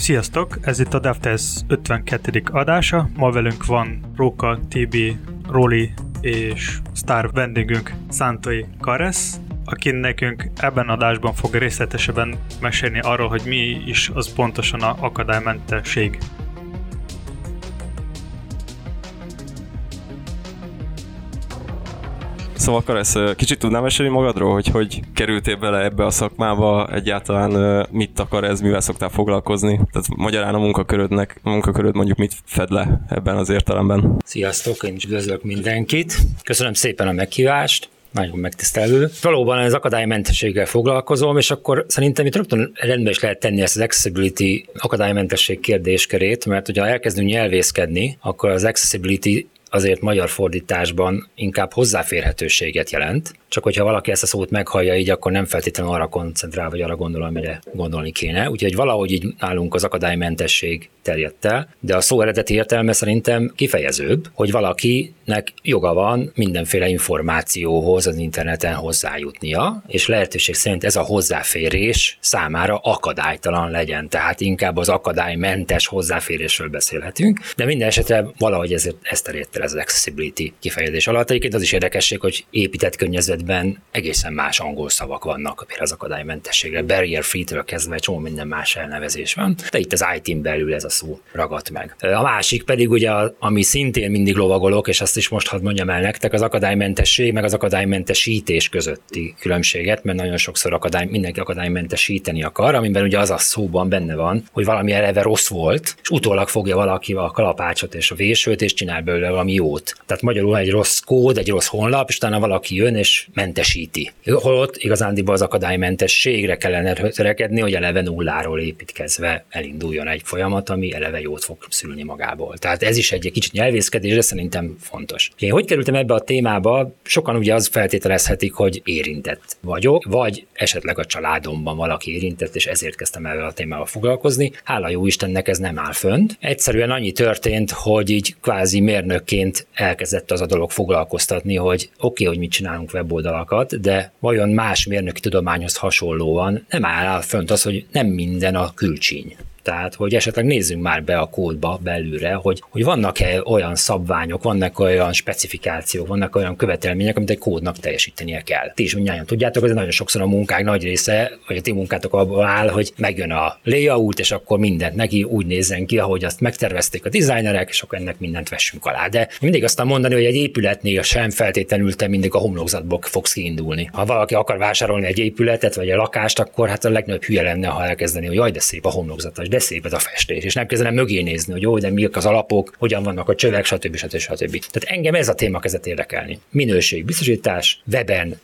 Sziasztok! Ez itt a Deftes 52. adása. Ma velünk van Róka, Tibi, Roli és sztár vendégünk Szántai Karesz, aki nekünk ebben adásban fog részletesebben mesélni arról, hogy mi is az pontosan a akadálymentesség. Szóval Karesz, kicsit tudnál mesélni magadról, hogy kerültél bele ebbe a szakmába, egyáltalán mit akar ez, mivel szoktál foglalkozni? Tehát magyarán a munkaköröd mondjuk mit fed le ebben az értelemben? Sziasztok, én is üdvözlök mindenkit. Köszönöm szépen a meghívást. Nagyon megtisztelő. Valóban az akadálymentességgel foglalkozom, és akkor szerintem itt rögtön rendben is lehet tenni ezt az accessibility akadálymentesség kérdéskörét, mert hogyha elkezdünk nyelvészkedni, akkor az accessibility azért magyar fordításban inkább hozzáférhetőséget jelent, csak hogyha valaki ezt a szót meghallja így, akkor nem feltétlenül arra koncentrál, vagy arra gondol, amire gondolni kéne. Úgyhogy valahogy így nálunk az akadálymentesség terjedt el, de a szó eredeti értelme szerintem kifejezőbb, hogy valakinek joga van mindenféle információhoz az interneten hozzájutnia, és lehetőség szerint ez a hozzáférés számára akadálytalan legyen, tehát inkább az akadálymentes hozzáférésről beszélhetünk, de minden esetre valahogy ezért ezt terjedt el az accessibility kifejezés alatt. Egyébként az is érdekesség, hogy épített környezetben egészen más angol szavak vannak, például az akadálymentességre, barrier free-től kezdve csomó minden más elnevezés van, de itt az IT-n belül ez a szó ragadt meg. A másik pedig ugye, ami szintén mindig lovagolok, és azt is most hadd mondjam el nektek, az akadálymentesség meg az akadálymentesítés közötti különbséget, mert nagyon sokszor mindenki akadálymentesíteni akar, amiben ugye az a szóban benne van, hogy valami eleve rossz volt, és utólag fogja valaki a kalapácsot és a vésőt, és csinál belőle valami jót. Tehát magyarul egy rossz kód, egy rossz honlap, és utána valaki jön és mentesíti. Holott igazándiból az akadálymentességre kellene törekedni, hogy eleve nulláról építkezve elinduljon egy folyamat, ami eleve jót fog szülni magából. Tehát ez is egy kicsit nyelvészkedés, de szerintem fontos. Én hogy kerültem ebbe a témába? Sokan ugye az feltételezhetik, hogy érintett vagyok, vagy esetleg a családomban valaki érintett, és ezért kezdtem el a témával foglalkozni. Hála jó Istennek ez nem áll fönt. Egyszerűen annyi történt, hogy így kvázi mérnökként elkezdett az a dolog foglalkoztatni, hogy oké, hogy mit csinálunk weboldalakat, de vajon más mérnöki tudományhoz hasonlóan nem áll fönt az, hogy nem minden a külcsíny. Tehát, hogy esetleg nézzünk már be a kódba belülre, hogy vannak-e olyan szabványok, vannak olyan specifikációk, vannak olyan követelmények, amit egy kódnak teljesítenie kell. Ti is mindjárt tudjátok, hogy nagyon sokszor a munkák nagy része, vagy a ti munkátok abban áll, hogy megjön a layout, és akkor mindent neki úgy nézzen ki, ahogy azt megtervezték a designerek, és akkor ennek mindent vessünk alá. De mindig azt mondani, hogy egy épületnél sem feltétlenül te mindig a homlokzatból fogsz kiindulni. Ha valaki akar vásárolni egy épületet, vagy egy lakást, akkor hát a legnagyobb hülye lenne, ha elkezdeni, hogy jaj, de szép a homlokzat, de szép ez a festés, és nem kezdenem mögé nézni, hogy jó, de mik az alapok, hogyan vannak a csövek, stb. Tehát engem ez a téma kezdett érdekelni. Minőségbiztosítás, weben,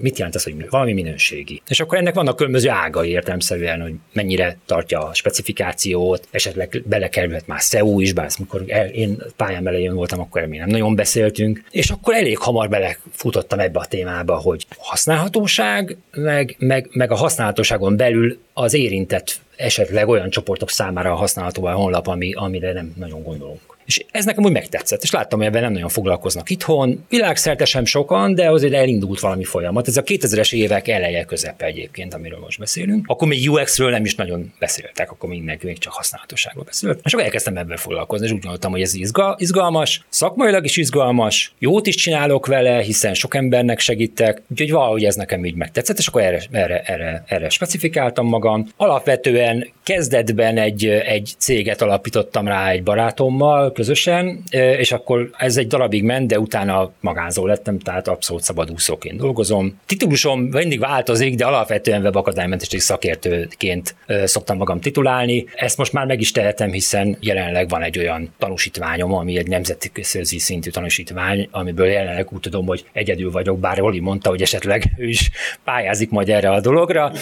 mit jelent az, hogy valami minőségi. És akkor ennek vannak különböző ágai értelemszerűen, hogy mennyire tartja a specifikációt, esetleg belekerülhet már SEO is, bár ezt, mikor én pályám elején voltam, akkor még nem nagyon beszéltünk, és akkor elég hamar belefutottam ebbe a témába, hogy használhatóság, meg a használhatóságon belül az érintett esetleg olyan csoportok számára használható a honlap, amire nem nagyon gondolunk. És ez nekem úgy megtetszett, és láttam, hogy ebben nem nagyon foglalkoznak itthon, világszerte sem sokan, de azért elindult valami folyamat. Ez a 2000-es évek eleje, közepe egyébként, amiről most beszélünk. Akkor még UX-ről nem is nagyon beszéltek, akkor mindenki még csak használatosságról beszélt. És akkor elkezdtem ebben foglalkozni, és úgy gondoltam, hogy ez izgalmas, szakmailag is izgalmas, jót is csinálok vele, hiszen sok embernek segítek, úgyhogy valahogy ez nekem így megtetszett, és akkor erre specifikáltam magam. Alapvetően kezdetben egy céget alapítottam rá egy barátommal, közösen, és akkor ez egy darabig ment, de utána magánzó lettem, tehát abszolút szabadúszóként dolgozom. Titulusom mindig változik, de alapvetően webakadálymentesség szakértőként szoktam magam titulálni. Ezt most már meg is tehetem, hiszen jelenleg van egy olyan tanúsítványom, ami egy nemzetközi szintű tanúsítvány, amiből jelenleg úgy tudom, hogy egyedül vagyok, bár Roli mondta, hogy esetleg ő is pályázik majd erre a dologra.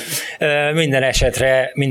Minden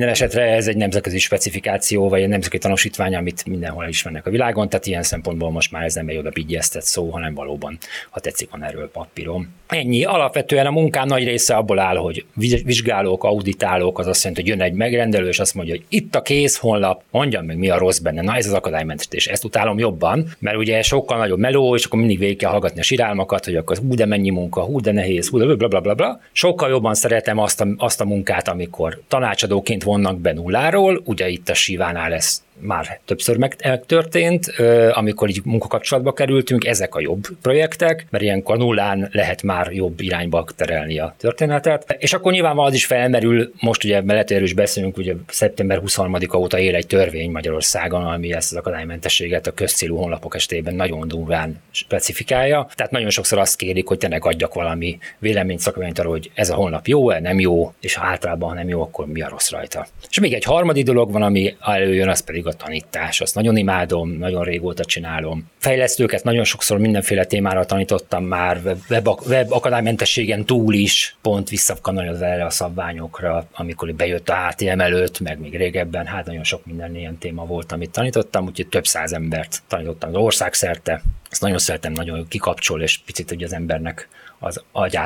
esetre ez egy nemzetközi specifikáció, vagy egy nemzetközi tanúsítvány, amit mindenhol elismernek a világ. világon, tehát ilyen szempontból most már ez nem egy odapigyeztet szó, hanem valóban, ha tetszik, van erről papírom. Ennyi. Alapvetően a munkám nagy része abból áll, hogy vizsgálók, auditálók, az azt jelenti, hogy jön egy megrendelő, és azt mondja, hogy itt a kész honlap, mondjam meg, mi a rossz benne. Na, ez az akadálymentesítés. Ezt utálom jobban, mert ugye sokkal nagyobb meló, és akkor mindig végig kell hallgatni a sirálmakat, hogy akkor hú de mennyi munka, hú de nehéz, hú de blablabla. Sokkal jobban szeretem azt a munkát, amikor tanácsadóként vonnak be nulláról, ugye itt a Sivánál lesz már többször megtörtént, amikor így munkakapcsolatba kerültünk, ezek a jobb projektek, mert ilyenkor nullán lehet már jobb irányba terelni a történetet. És akkor nyilván az is felmerül, most ugye mellett erről is beszélünk, ugye szeptember 23-a óta él egy törvény Magyarországon, ami ezt az akadálymentességet a közcélú honlapok esetében nagyon durván specifikálja. Tehát nagyon sokszor azt kérik, hogy tényleg adjak valami véleményt, szakvéleményt arról, hogy ez a honlap jó-e, nem jó, és ha általában ha nem jó, akkor mi a rossz rajta. És még egy harmadik dolog van, ami előjön, az pedig a tanítás. Azt nagyon imádom, nagyon régóta csinálom. Fejlesztőket nagyon sokszor mindenféle témára tanítottam már, web akadálymentességen túl is, pont visszakanyarodva erre a szabványokra, amikor bejött a HTML5, meg még régebben, hát nagyon sok minden ilyen téma volt, amit tanítottam, úgyhogy több száz embert tanítottam az országszerte. Ezt nagyon szeretem, nagyon kikapcsol, és picit ugye az embernek az agy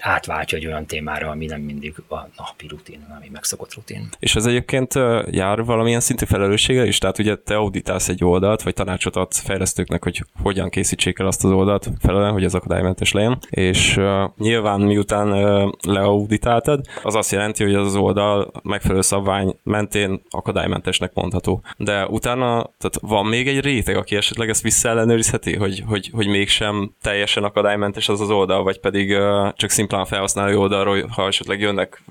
átváltja egy olyan témára, ami nem mindig a napi rutin, ami megszokott rutin. És ez egyébként jár valamilyen szintű felelőssége is? Tehát ugye te auditálsz egy oldalt, vagy tanácsot adsz fejlesztőknek, hogy hogyan készítsék el azt az oldalt felelően, hogy az akadálymentes legyen. És nyilván miután leauditáltad, az azt jelenti, hogy az oldal megfelelő szabvány mentén akadálymentesnek mondható. De utána tehát van még egy réteg, aki esetleg ezt visszaellenőrizheti, hogy mégsem teljesen akadálymentes az oldal, vagy pedig csak szimplán felhasználó oldalról, ha esetleg jönnek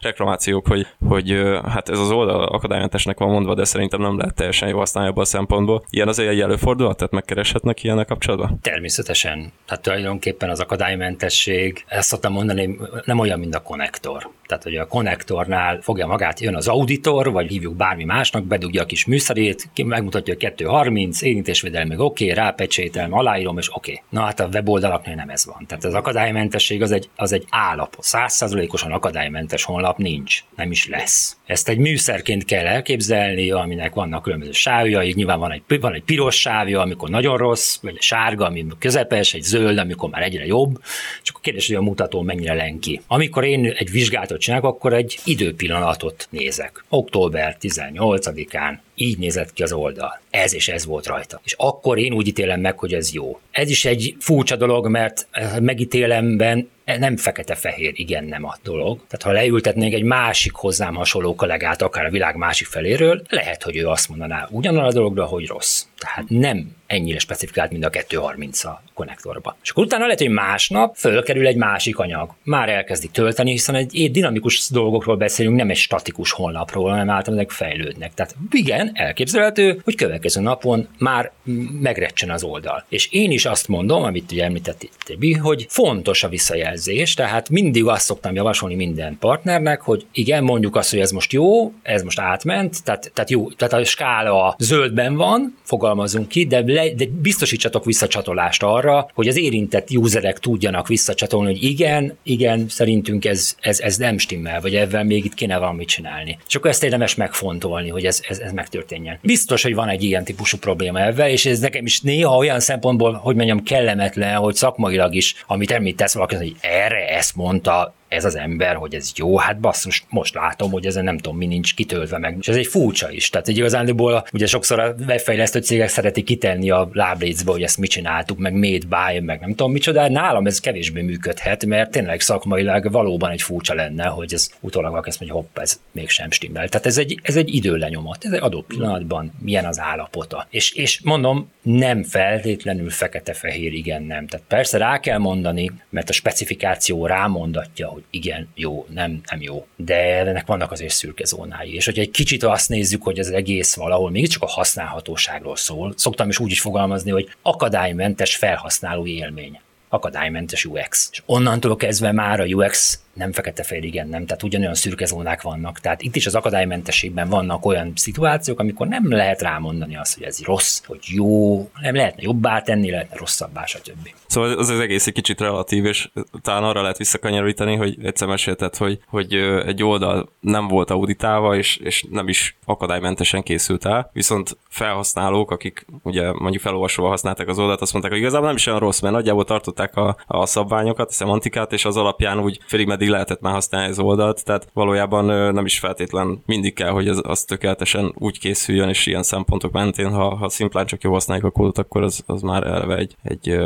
reklamációk, hogy hát ez az oldal akadálymentesnek van mondva, de szerintem nem lehet teljesen jó használni abban a szempontból. Ilyen azért egy előfordulhat, tehát megkereshetnek ilyennel kapcsolatban? Természetesen. Tehát tulajdonképpen az akadálymentesség, ezt szoktam mondani, nem olyan, mint a konnektor. Tehát, hogy a konnektornál fogja magát, jön az auditor, vagy hívjuk bármi másnak, bedugja a kis műszerét, megmutatja, hogy 230, érintésvédelem, meg oké, rápecsételem, aláírom, és oké. Na hát a weboldalaknál nem ez van. Tehát az akadálymentesség az egy állapot. 100%-osan akadálymentes honlap nincs, nem is lesz. Ezt egy műszerként kell elképzelni, aminek vannak különböző sávjai, nyilván van egy piros sávja, amikor nagyon rossz, vagy egy sárga, ami közepes, egy zöld, amikor már egyre jobb. Csak a kérdés, hogy a mutató mennyire lenki. Amikor én egy vizsgálatot csinálok, akkor egy időpillanatot nézek. Október 18-án így nézett ki az oldal. Ez és ez volt rajta. És akkor én úgy ítélem meg, hogy ez jó. Ez is egy furcsa dolog, mert megítélemben nem fekete-fehér, igen, nem a dolog. Tehát ha leültetnénk egy másik hozzám hasonló kollégát, akár a világ másik feléről, lehet, hogy ő azt mondaná ugyanarra a dologra, hogy rossz. Tehát nem ennyire specifikált, mint a 230 a konnektorba. És akkor utána lehet, hogy másnap fölkerül egy másik anyag. Már elkezdik tölteni, hiszen egy dinamikus dolgokról beszélünk, nem egy statikus honlapról, hanem általában fejlődnek. Tehát igen, elképzelhető, hogy következő napon már megrecsen az oldal. És én is azt mondom, amit ugye említett itt, hogy fontos a visszajelzés, tehát mindig azt szoktam javasolni minden partnernek, hogy igen, mondjuk azt, hogy ez most jó, ez most átment, tehát jó, tehát a skála zöldben van, fogalmazunk ki, de biztosítsatok visszacsatolást arra, hogy az érintett userek tudjanak visszacsatolni, hogy igen, szerintünk ez nem stimmel, vagy ebben még itt kéne valamit csinálni. És akkor ezt érdemes megfontolni, hogy ez megtörténjen. Biztos, hogy van egy ilyen típusú probléma ebben, és ez nekem is néha olyan szempontból, hogy mondjam, kellemetlen, hogy szakmailag is, amit említesz valaki, hogy erre ezt mondta ez az ember, hogy ez jó, hát basszus, most látom, hogy ezen nem tudom, mi nincs kitöltve meg. És ez egy furcsa is. Tehát egy igazándiból ugye sokszor a webfejlesztő cégek szeretik kitenni a láblécbe, hogy ezt mi csináltuk, meg made by, meg nem tudom micsoda. Nálam ez kevésbé működhet, mert tényleg szakmailag valóban egy furcsa lenne, hogy ez utólag azt mondja, hopp, ez mégsem stimmel. Tehát ez egy időlenyomat, ez egy adott pillanatban milyen az állapota. És mondom, nem feltétlenül fekete-fehér, igen, nem. Tehát persze rá kell mondani, mert a specifikáció rámondatja, hogy igen, jó, nem jó. De ennek vannak azért szürke zónái. És hogyha egy kicsit azt nézzük, hogy ez egész valahol mégiscsak a használhatóságról szól, szoktam is úgy is fogalmazni, hogy akadálymentes felhasználói élmény. Akadálymentes UX. És onnantól kezdve már a UX nem fekete-fehér, igen, nem. Tehát ugyanolyan szürke zónák vannak. Tehát itt is az akadálymentességben vannak olyan szituációk, amikor nem lehet rámondani azt, hogy ez rossz, hogy jó, nem lehetne jobbá tenni, lehetne rosszabbá, stb. Szóval az egész egy kicsit relatív, és talán arra lehet visszakanyarítani, hogy egyszer mesélted, hogy egy oldal nem volt auditálva, és nem is akadálymentesen készült el, viszont felhasználók, akik ugye mondjuk felolvasóval használták az oldalt, azt mondták, hogy igazából nem is olyan rossz, mert nagyjából tartották a szabványokat, a szemantikát, és az alapján úgy félig meddig lehetett már használni az oldalt, tehát valójában nem is feltétlen mindig kell, hogy az tökéletesen úgy készüljön, és ilyen szempontok mentén, ha szimplán csak jól használjuk a kódot, akkor az már eleve egy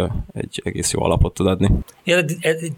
egész jó alapot tud adni.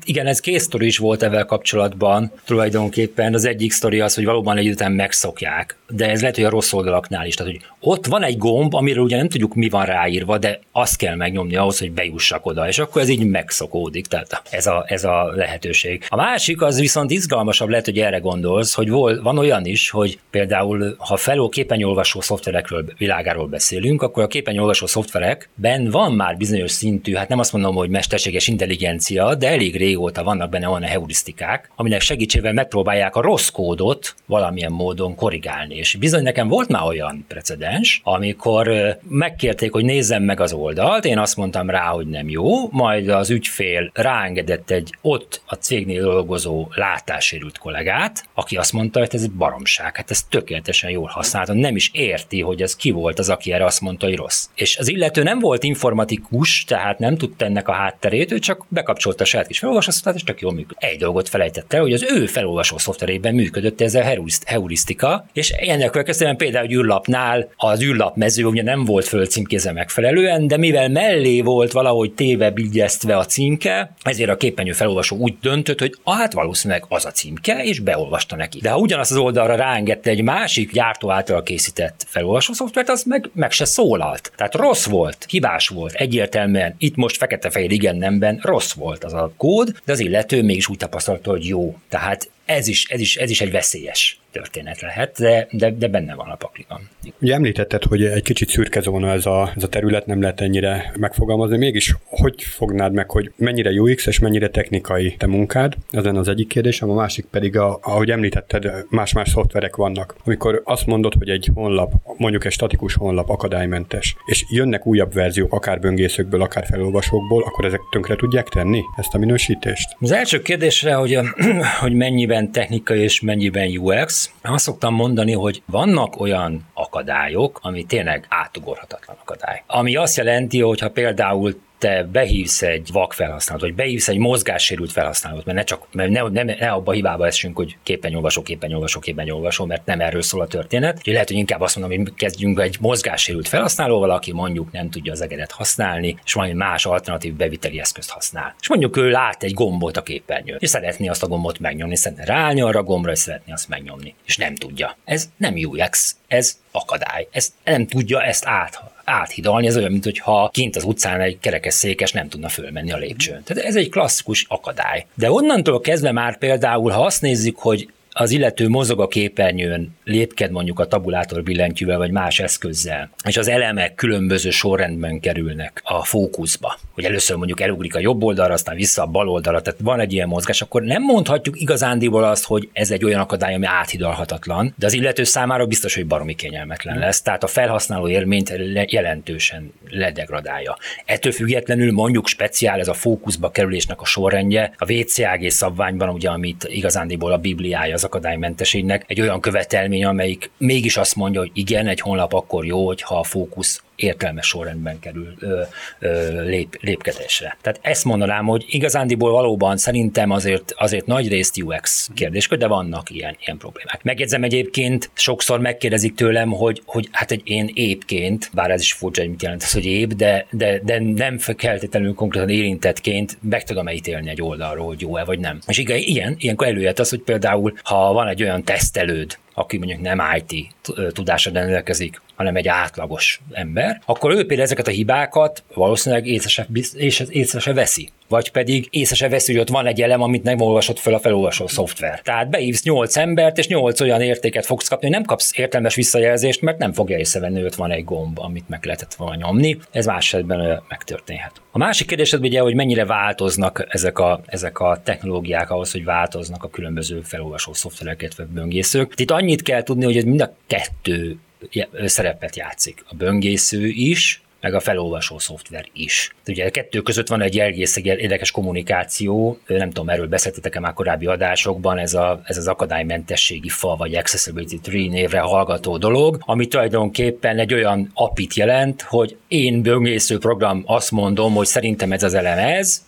Igen, ez két sztori is volt ezzel kapcsolatban tulajdonképpen. Az egyik sztori az, hogy valóban egy után megszokják, de ez lehet, hogy a rossz oldalaknál is. Tehát, hogy ott van egy gomb, amiről ugye nem tudjuk, mi van ráírva, de azt kell megnyomni ahhoz, hogy bejussak oda, és akkor ez így megszokódik, tehát ez a lehetőség. A másik az viszont izgalmasabb lehet, hogy erre gondolsz, hogy van olyan is, hogy például, ha felül képenyolvasó szoftverekről, világáról beszélünk, akkor a képenyolvasó szoftverekben van már bizonyos szintű, hát nem azt mondom, hogy mesterséges intelligencia, de elég régóta vannak benne olyan heurisztikák, aminek segítségével megpróbálják a rossz kódot valamilyen módon korrigálni. És bizony nekem volt már olyan precedens, amikor megkérték, hogy nézzem meg az oldalt, én azt mondtam rá, hogy nem jó, majd az ügyfél ráengedett egy ott a cégnél dolgozó látássérült kollégát, aki azt mondta, hogy ez egy baromság, hát ez tökéletesen jól használható, nem is érti, hogy ez ki volt az, aki erre azt mondta, hogy rossz. És az illető nem volt informatikus, tehát nem tudta ennek a hátterét, ő csak bekapcsolta a saját kis felolvasószoftverét, és csak jól működött. Egy dolgot felejtett el, hogy az ő felolvasó szoftverében működött ez a heurisztika, és ennek következtében például egy űrlapnál az űrlapmező ugye nem volt fölcímkézve megfelelően, de mivel mellé volt valahogy téve bigyeztve a címke, ezért a képernyő felolvasó úgy döntött, hogy hát valószínűleg az a címke, és beolvasta neki. De ha ugyanazt az oldalra ráengedte egy másik gyártó által készített felolvasó szoftvert, az meg se szólalt. Tehát rossz volt, hibás volt, egyértelműen itt most fekete-fehér igen nemben rossz volt az a kód, de az illető mégis úgy tapasztalta, hogy jó. Tehát ez is egy veszélyes történet lehet, de benne van a pakliban. Ugye említetted, hogy egy kicsit szürke zóna ez a terület, nem lehet ennyire megfogalmazni, mégis hogy fognád meg, hogy mennyire UX és mennyire technikai te munkád? Ezen az egyik kérdésem, a másik pedig, ahogy említetted, más-más szoftverek vannak. Amikor azt mondod, hogy egy honlap, mondjuk egy statikus honlap akadálymentes, és jönnek újabb verziók, akár böngészőkből, akár felolvasókból, akkor ezek tönkre tudják tenni ezt a minősítést? Az első kérdésre, hogy mennyiben technika és mennyiben UX, azt szoktam mondani, hogy vannak olyan akadályok, ami tényleg átugorhatatlan akadály. Ami azt jelenti, hogyha például te behívsz egy vak felhasználót, vagy behívsz egy mozgássérült felhasználót, mert ne abba hibába esünk, hogy képen olvasó, mert nem erről szól a történet. És lehet, hogy inkább azt mondom, hogy kezdjünk egy mozgássérült felhasználóval, aki mondjuk nem tudja az egedet használni, és valami más alternatív beviteli eszközt használ. És mondjuk ő lát egy gombot a képernyőn, és szeretné azt a gombot megnyomni, szeretne ráállni arra a gombra, és szeretné azt megnyomni, és nem tudja. Ez nem UX, ez akadály. Ez nem tudja ezt áthidalni, ez olyan, mintha kint az utcán egy kerekesszékes nem tudna fölmenni a lépcsőn. Tehát ez egy klasszikus akadály. De onnantól kezdve már például, ha azt nézzük, hogy az illető mozog a képernyőn, lépked mondjuk a tabulátor billentyűvel vagy más eszközzel, és az elemek különböző sorrendben kerülnek a fókuszba. Hogy először mondjuk elugrik a jobb oldalra, aztán vissza a bal oldalra, tehát van egy ilyen mozgás, akkor nem mondhatjuk igazándiból azt, hogy ez egy olyan akadály, ami áthidalhatatlan, de az illető számára biztos, hogy baromi kényelmetlen lesz, tehát a felhasználó élményt jelentősen ledegradálja. Ettől függetlenül mondjuk speciál ez a fókuszba kerülésnek a sorrendje, a WCAG szabványban, ugye, amit igazándiból a Bibliája az akadálymentességnek, egy olyan követelmény, amelyik mégis azt mondja, hogy igen, egy honlap akkor jó, hogyha a fókusz értelmes sorrendben kerül lépkedésre. Tehát ezt mondanám, hogy igazándiból valóban szerintem azért nagy részt UX kérdéskör, de vannak ilyen problémák. Megjegyzem egyébként, sokszor megkérdezik tőlem, hogy hát egy én épként, bár ez is furcsa, hogy mit jelent az, hogy ép, de nem feltétlenül konkrétan érintettként meg tudom ítélni egy oldalról, hogy jó-e vagy nem. És igen, ilyenkor előjött az, hogy például, ha van egy olyan tesztelőd, aki mondjuk nem IT tudásra rendelkezik, hanem egy átlagos ember, akkor ő például ezeket a hibákat valószínűleg észre se veszi. vagy pedig észre se vesz, hogy ott van egy elem, amit nem olvasott föl a felolvasó szoftver. Tehát beívsz 8 embert, és 8 olyan értéket fogsz kapni, hogy nem kapsz értelmes visszajelzést, mert nem fogja észrevenni, hogy ott van egy gomb, amit meg lehetett volna nyomni. Ez más esetben megtörténhet. A másik kérdés ugye, hogy mennyire változnak ezek a technológiák ahhoz, hogy változnak a különböző felolvasó szoftverek, illetve böngészők. Itt annyit kell tudni, hogy mind a kettő szerepet játszik. A böngésző is, meg a felolvasó szoftver is. Ugye a kettő között van egy egész érdekes kommunikáció, nem tudom, erről beszéltetek-e már korábbi adásokban, ez az akadálymentességi fal, vagy Accessibility Tree névre hallgató dolog, ami tulajdonképpen egy olyan apit jelent, hogy én böngésző program azt mondom, hogy szerintem ez az elem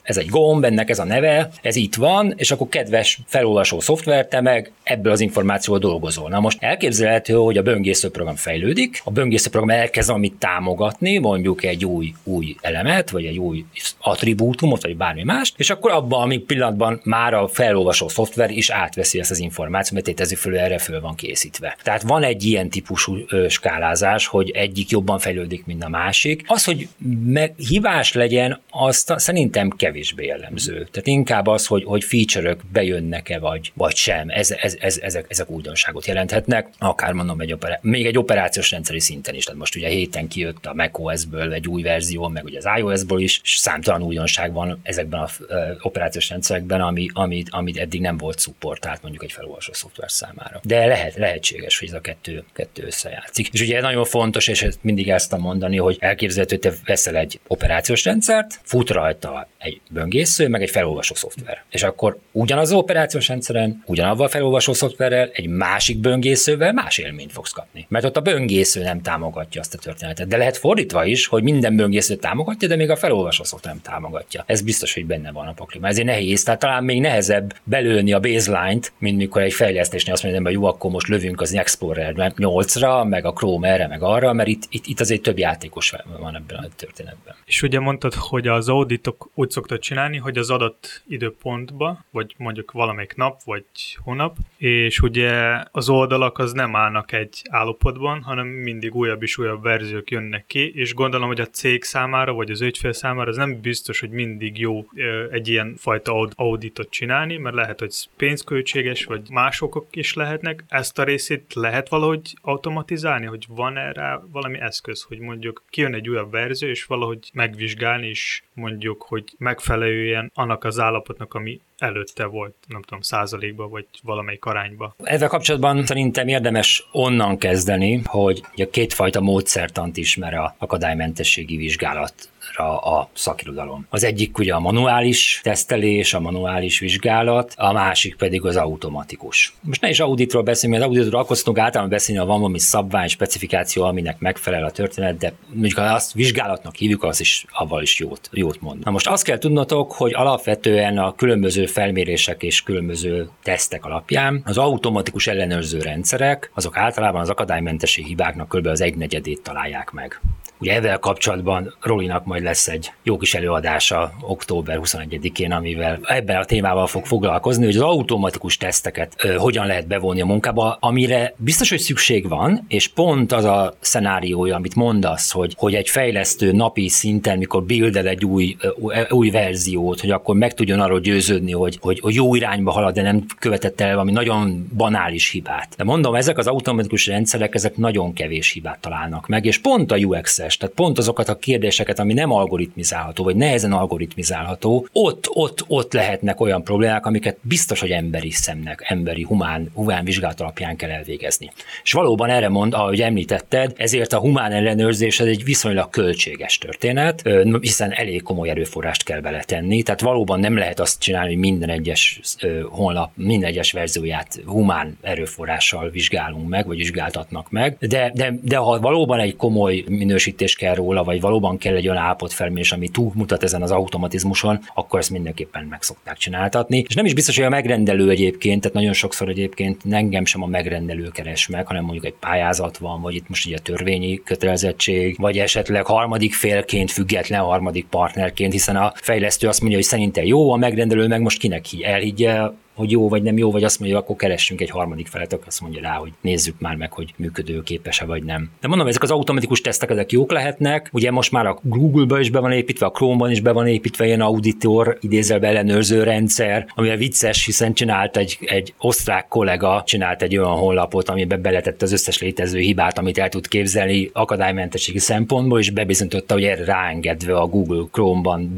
ez egy gomb, ennek ez a neve, ez itt van, és akkor kedves felolvasó szoftver, te meg ebből az információval dolgozol. Na most elképzelhető, hogy a böngésző program fejlődik, a böngésző program elkezd amit támogatni, mondjuk egy új elemet, vagy egy új attribútumot, vagy bármi mást, és akkor abban, amíg pillanatban már a felolvasó szoftver is átveszi ezt az információt, mert tétező fölül erre föl van készítve. Tehát van egy ilyen típusú skálázás, hogy egyik jobban fejlődik, mint a másik. Az, hogy hibás legyen, azt szerintem kevésbé jellemző. Tehát inkább az, hogy feature-ök bejönnek-e, vagy sem. Ezek újdonságot jelenthetnek, akár mondom, még egy operációs rendszeri szinten is. Tehát most ugye héten kijött a macOS egy új verzió, meg ugye az iOS-ből is, és számtalan újdonság van ezekben az operációs rendszerekben, amit eddig nem volt szupportált mondjuk egy felolvasó szoftver számára. De lehetséges, hogy ez a kettő összejátszik. És ugye nagyon fontos, és mindig ezt mondani, hogy elképzelhető, hogy te veszel egy operációs rendszert, fut rajta egy böngésző, meg egy felolvasó szoftver. És akkor ugyanaz az operációs rendszeren, ugyanavval a felolvasó szoftverrel, egy másik böngészővel más élményt fogsz kapni. Mert ott a böngésző nem támogatja azt a történetet. De lehet fordítva is, hogy minden böngésző támogatja, de még a felolvasó szoftver nem támogatja. Ez biztos, hogy benne van a pakliban. Ezért nehéz, tehát talán még nehezebb belőni a baseline-t, mint mikor egy fejlesztésnél azt mondja, hogy jó, akkor most lövünk az Explorer 8-ra, meg a Chrome erre, meg arra, mert itt azért több játékos van ebben a történetben. És ugye mondtad, hogy az auditok úgy szoktad csinálni, hogy az adott időpontba, vagy mondjuk valamelyik nap, vagy hónap, és ugye az oldalak az nem állnak egy állapotban, hanem mindig újabb és újabb verziók jönnek ki, és gondolom, hogy a cég számára, vagy az ügyfél számára az nem biztos, hogy mindig jó egy ilyen fajta auditot csinálni, mert lehet, hogy pénzköltséges, vagy másokok is lehetnek. Ezt a részét lehet valahogy automatizálni, hogy van erre valami eszköz, hogy mondjuk kijön egy újabb verzió, és valahogy megvizsgálni, és mondjuk, hogy megfelelően annak az állapotnak, ami előtte volt, nem tudom, 100%-ba, vagy valamelyik arányba. Ezzel kapcsolatban szerintem érdemes onnan kezdeni, hogy a kétfajta módszertant ismer a akadálymentességi vizsgálatra a szakirodalom. Az egyik ugye a manuális tesztelés, a manuális vizsgálat, a másik pedig az automatikus. Most ne is auditról beszélünk, mert auditról akkor szoktunk általában beszélni, ha van valami szabvány, specifikáció, aminek megfelel a történet, de mondjuk ha azt vizsgálatnak hívjuk, az is, avval is jót mond. Na most azt kell tudnotok, hogy alapvetően a különböző felmérések és különböző tesztek alapján az automatikus ellenőrző rendszerek, azok általában az akadálymentességi hibáknak kb. Az 1/4-ét találják meg. Ugye ezzel kapcsolatban Rolinak majd lesz egy jó kis előadása október 21-én, amivel ebben a témával fog foglalkozni, hogy az automatikus teszteket hogyan lehet bevonni a munkába, amire biztos, hogy szükség van, és pont az a szenáriója, amit mondasz, hogy egy fejlesztő napi szinten, mikor buildel egy új verziót, hogy akkor meg tudjon arról győződni, hogy jó irányba halad, de nem követett el valami nagyon banális hibát. De mondom, ezek az automatikus rendszerek, ezek nagyon kevés hibát találnak meg, és pont a UX-es, tehát pont azokat a kérdéseket, ami nem algoritmizálható, vagy nehezen algoritmizálható, ott lehetnek olyan problémák, amiket biztos, hogy emberi szemnek, emberi, humán vizsgálat alapján kell elvégezni. És valóban erre mond, ahogy említetted, ezért a humán ellenőrzés ez egy viszonylag költséges történet, hiszen elég komoly erőforrást kell beletenni, tehát valóban nem lehet azt csinálni, hogy minden egyes honlap, minden egyes verzióját humán erőforrással vizsgálunk meg, vagy vizsgáltatnak meg, de ha valóban egy komoly minősítés kell róla, vagy valóban kell egy olyan állapotfelmérés, ami túlmutat ezen az automatizmuson, akkor ezt mindenképpen meg szokták csináltatni. És nem is biztos, hogy a megrendelő egyébként, tehát nagyon sokszor egyébként engem sem a megrendelő keres meg, hanem mondjuk egy pályázat van, vagy itt most ugye a törvényi kötelezettség, vagy esetleg harmadik félként, független harmadik partnerként, hiszen a fejlesztő azt mondja, hogy szerintem jó, a megrendelő meg most kinek elhiggye, hogy jó vagy nem jó, vagy azt mondja, akkor keressünk egy harmadik felet, aki azt mondja rá, hogy nézzük már meg, hogy működőképes-e vagy nem. De mondom, ezek az automatikus tesztek, ezek jók lehetnek. Ugye most már a Google-ba is be van építve, a Chrome-ban is be van építve ilyen auditor, idézelve ellenőrző rendszer, ami vicces, hiszen csinált egy osztrák kollega, csinált egy olyan honlapot, amiben beletett az összes létező hibát, amit el tud képzelni akadálymentességi szempontból, és bebizonyította, hogy erre ráengedve a Google Chrome-ban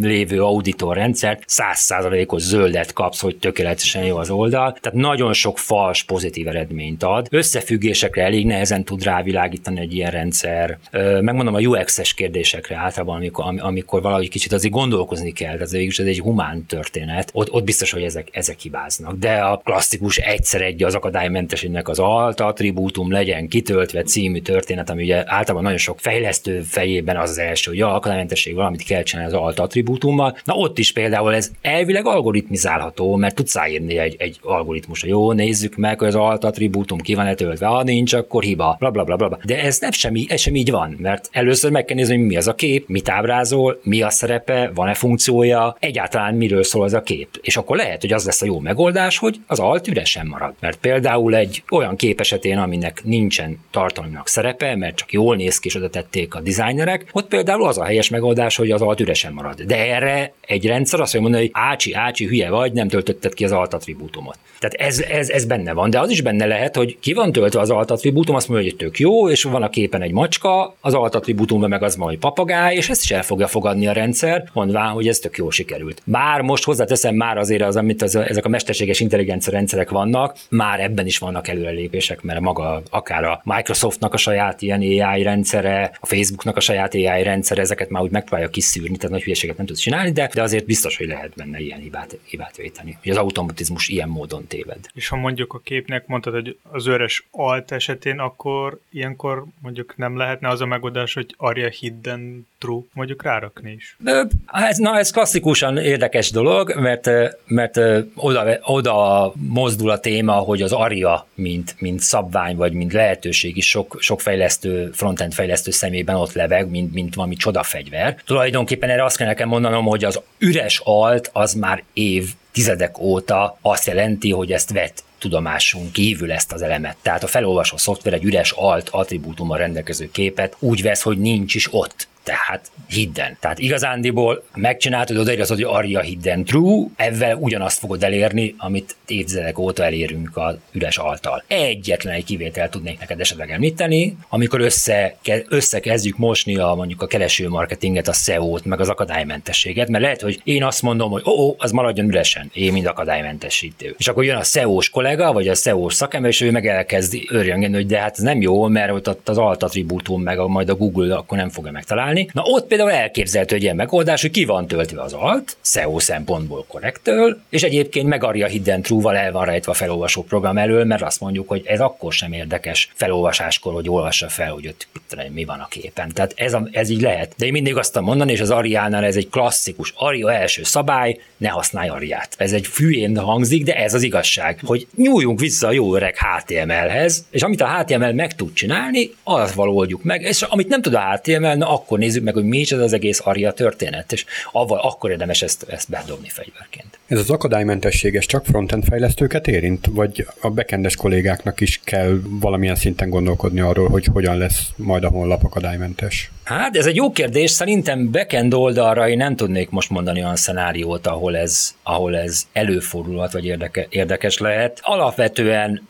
lévő auditor rendszer 100%-os zöldet kapsz, hogy tökéletesen jó az oldal. Tehát nagyon sok fals pozitív eredményt ad. Összefüggésekre elég nehezen tud rávilágítani egy ilyen rendszer. Megmondom a UX-es kérdésekre általában, amikor valahogy kicsit azért gondolkozni kell, tehát végülis ez egy humán történet, ott biztos, hogy ezek hibáznak. De a klasszikus egyszer egy az akadálymentességnek az alt attribútum legyen kitöltve című történet, ami ugye általában nagyon sok fejlesztő fejében az első, hogy akadálymentesség valamit kell csinálni az alt attribútummal. Na ott is például ez elvileg algoritmizálható, mert tudsz ráírni egy algoritmus, jó, nézzük meg, hogy az alt attribútum ki van töltve, ha nincs, akkor hiba, blablabla. Bla, bla, bla. De ez sem így van, mert először meg kell nézni, hogy mi az a kép, mit ábrázol, mi a szerepe, van-e funkciója, egyáltalán miről szól az a kép. És akkor lehet, hogy az lesz a jó megoldás, hogy az alt üresen marad. Mert például egy olyan kép esetén, aminek nincsen tartalomnak szerepe, mert csak jól néz ki, és oda tették a designerek, ott például az a helyes megoldás, hogy az alt üresen marad. De erre egy rendszer azt mondja, hogy ácsi, hülye vagy, nem töltötted ki az alt attribútumot. Tehát ez benne van, de az is benne lehet, hogy ki van töltve az alt attribútum, azt mondja, hogy tök jó, és van a képen egy macska, az alt attribútumban meg az majd papagáj, és ezt is el fogja fogadni a rendszer, mondván, hogy ez tök jól sikerült. Bár most hozzáteszem, már azért az, amit ezek a mesterséges intelligencia rendszerek vannak, már ebben is vannak előrelépések, mert maga akár a Microsoftnak a saját ilyen AI rendszere, a Facebooknak a saját AI rendszere, ezeket már úgy megpróbálja kiszűrni, tehát nagy hülyeséget nem tudsz csinálni, de azért biztos, hogy lehet benne ilyen hibát véteni, hogy az automatizmus ilyen módon téved. És ha mondjuk a képnek mondtad, hogy az öres alt esetén, akkor ilyenkor mondjuk nem lehetne az a megoldás, hogy Aria hidden true mondjuk rárakni is? Ez klasszikusan érdekes dolog, mert oda mozdul a téma, hogy az Aria, mint szabvány, vagy mint lehetőség is sok fejlesztő, frontend fejlesztő szemében ott leveg, mint valami csodafegyver. Tulajdonképpen erre azt kell nekem mondanom, hogy az üres alt az már évtizedek óta azt jelenti, hogy ezt vett tudomásunk kívül ezt az elemet. Tehát a felolvasó szoftver egy üres alt attribútummal rendelkező képet úgy vesz, hogy nincs is ott. Tehát hidden. Tehát igazándiból megcsináltad, odaigazod, hogy Aria hidden true, ezzel ugyanazt fogod elérni, amit évtizedek óta elérünk az üres alttal. Egyetlen egy kivételt tudnék neked esetleg említeni, amikor összekezdjük mosni mondjuk a keresőmarketinget, a SEO-t, meg az akadálymentességet, mert lehet, hogy én azt mondom, hogy az maradjon üresen, én mind akadálymentesítő. És akkor jön a SEO-s kollega, vagy a SEO-s szakember, és ő meg elkezdi őrjöngeni, hogy de hát ez nem jó, mert ott az alt attribútum, meg majd a Google akkor nem fogja megtalálni. Na ott például elképzelhető egy ilyen megoldás, hogy ki van töltve az alt, SEO szempontból korrektől, és egyébként meg Aria hidden true-val el van rejtve a felolvasó program elől, mert azt mondjuk, hogy ez akkor sem érdekes felolvasáskor, hogy olvassa fel, hogy ott mi van a képen. Tehát ez így lehet. De én mindig azt mondani, és az Ariánál ez egy klasszikus Aria első szabály, ne használj Ariát. Ez egy fülén hangzik, de ez az igazság, hogy nyúljunk vissza a jó öreg HTML-hez, és amit a HTML meg tud csinálni, azzal oldjuk meg, és amit nem tud a HTML, na akkor nézzük meg, hogy mi is ez az egész Aria történet, és avval akkor érdemes ezt bedobni fegyverként. Ez az akadálymentességes csak frontend fejlesztőket érint, vagy a backendes kollégáknak is kell valamilyen szinten gondolkodni arról, hogy hogyan lesz majd a honlap akadálymentes? Hát ez egy jó kérdés, szerintem backend oldalra én nem tudnék most mondani olyan szenáriót, ahol ez előfordulhat, vagy érdekes lehet. Alapvetően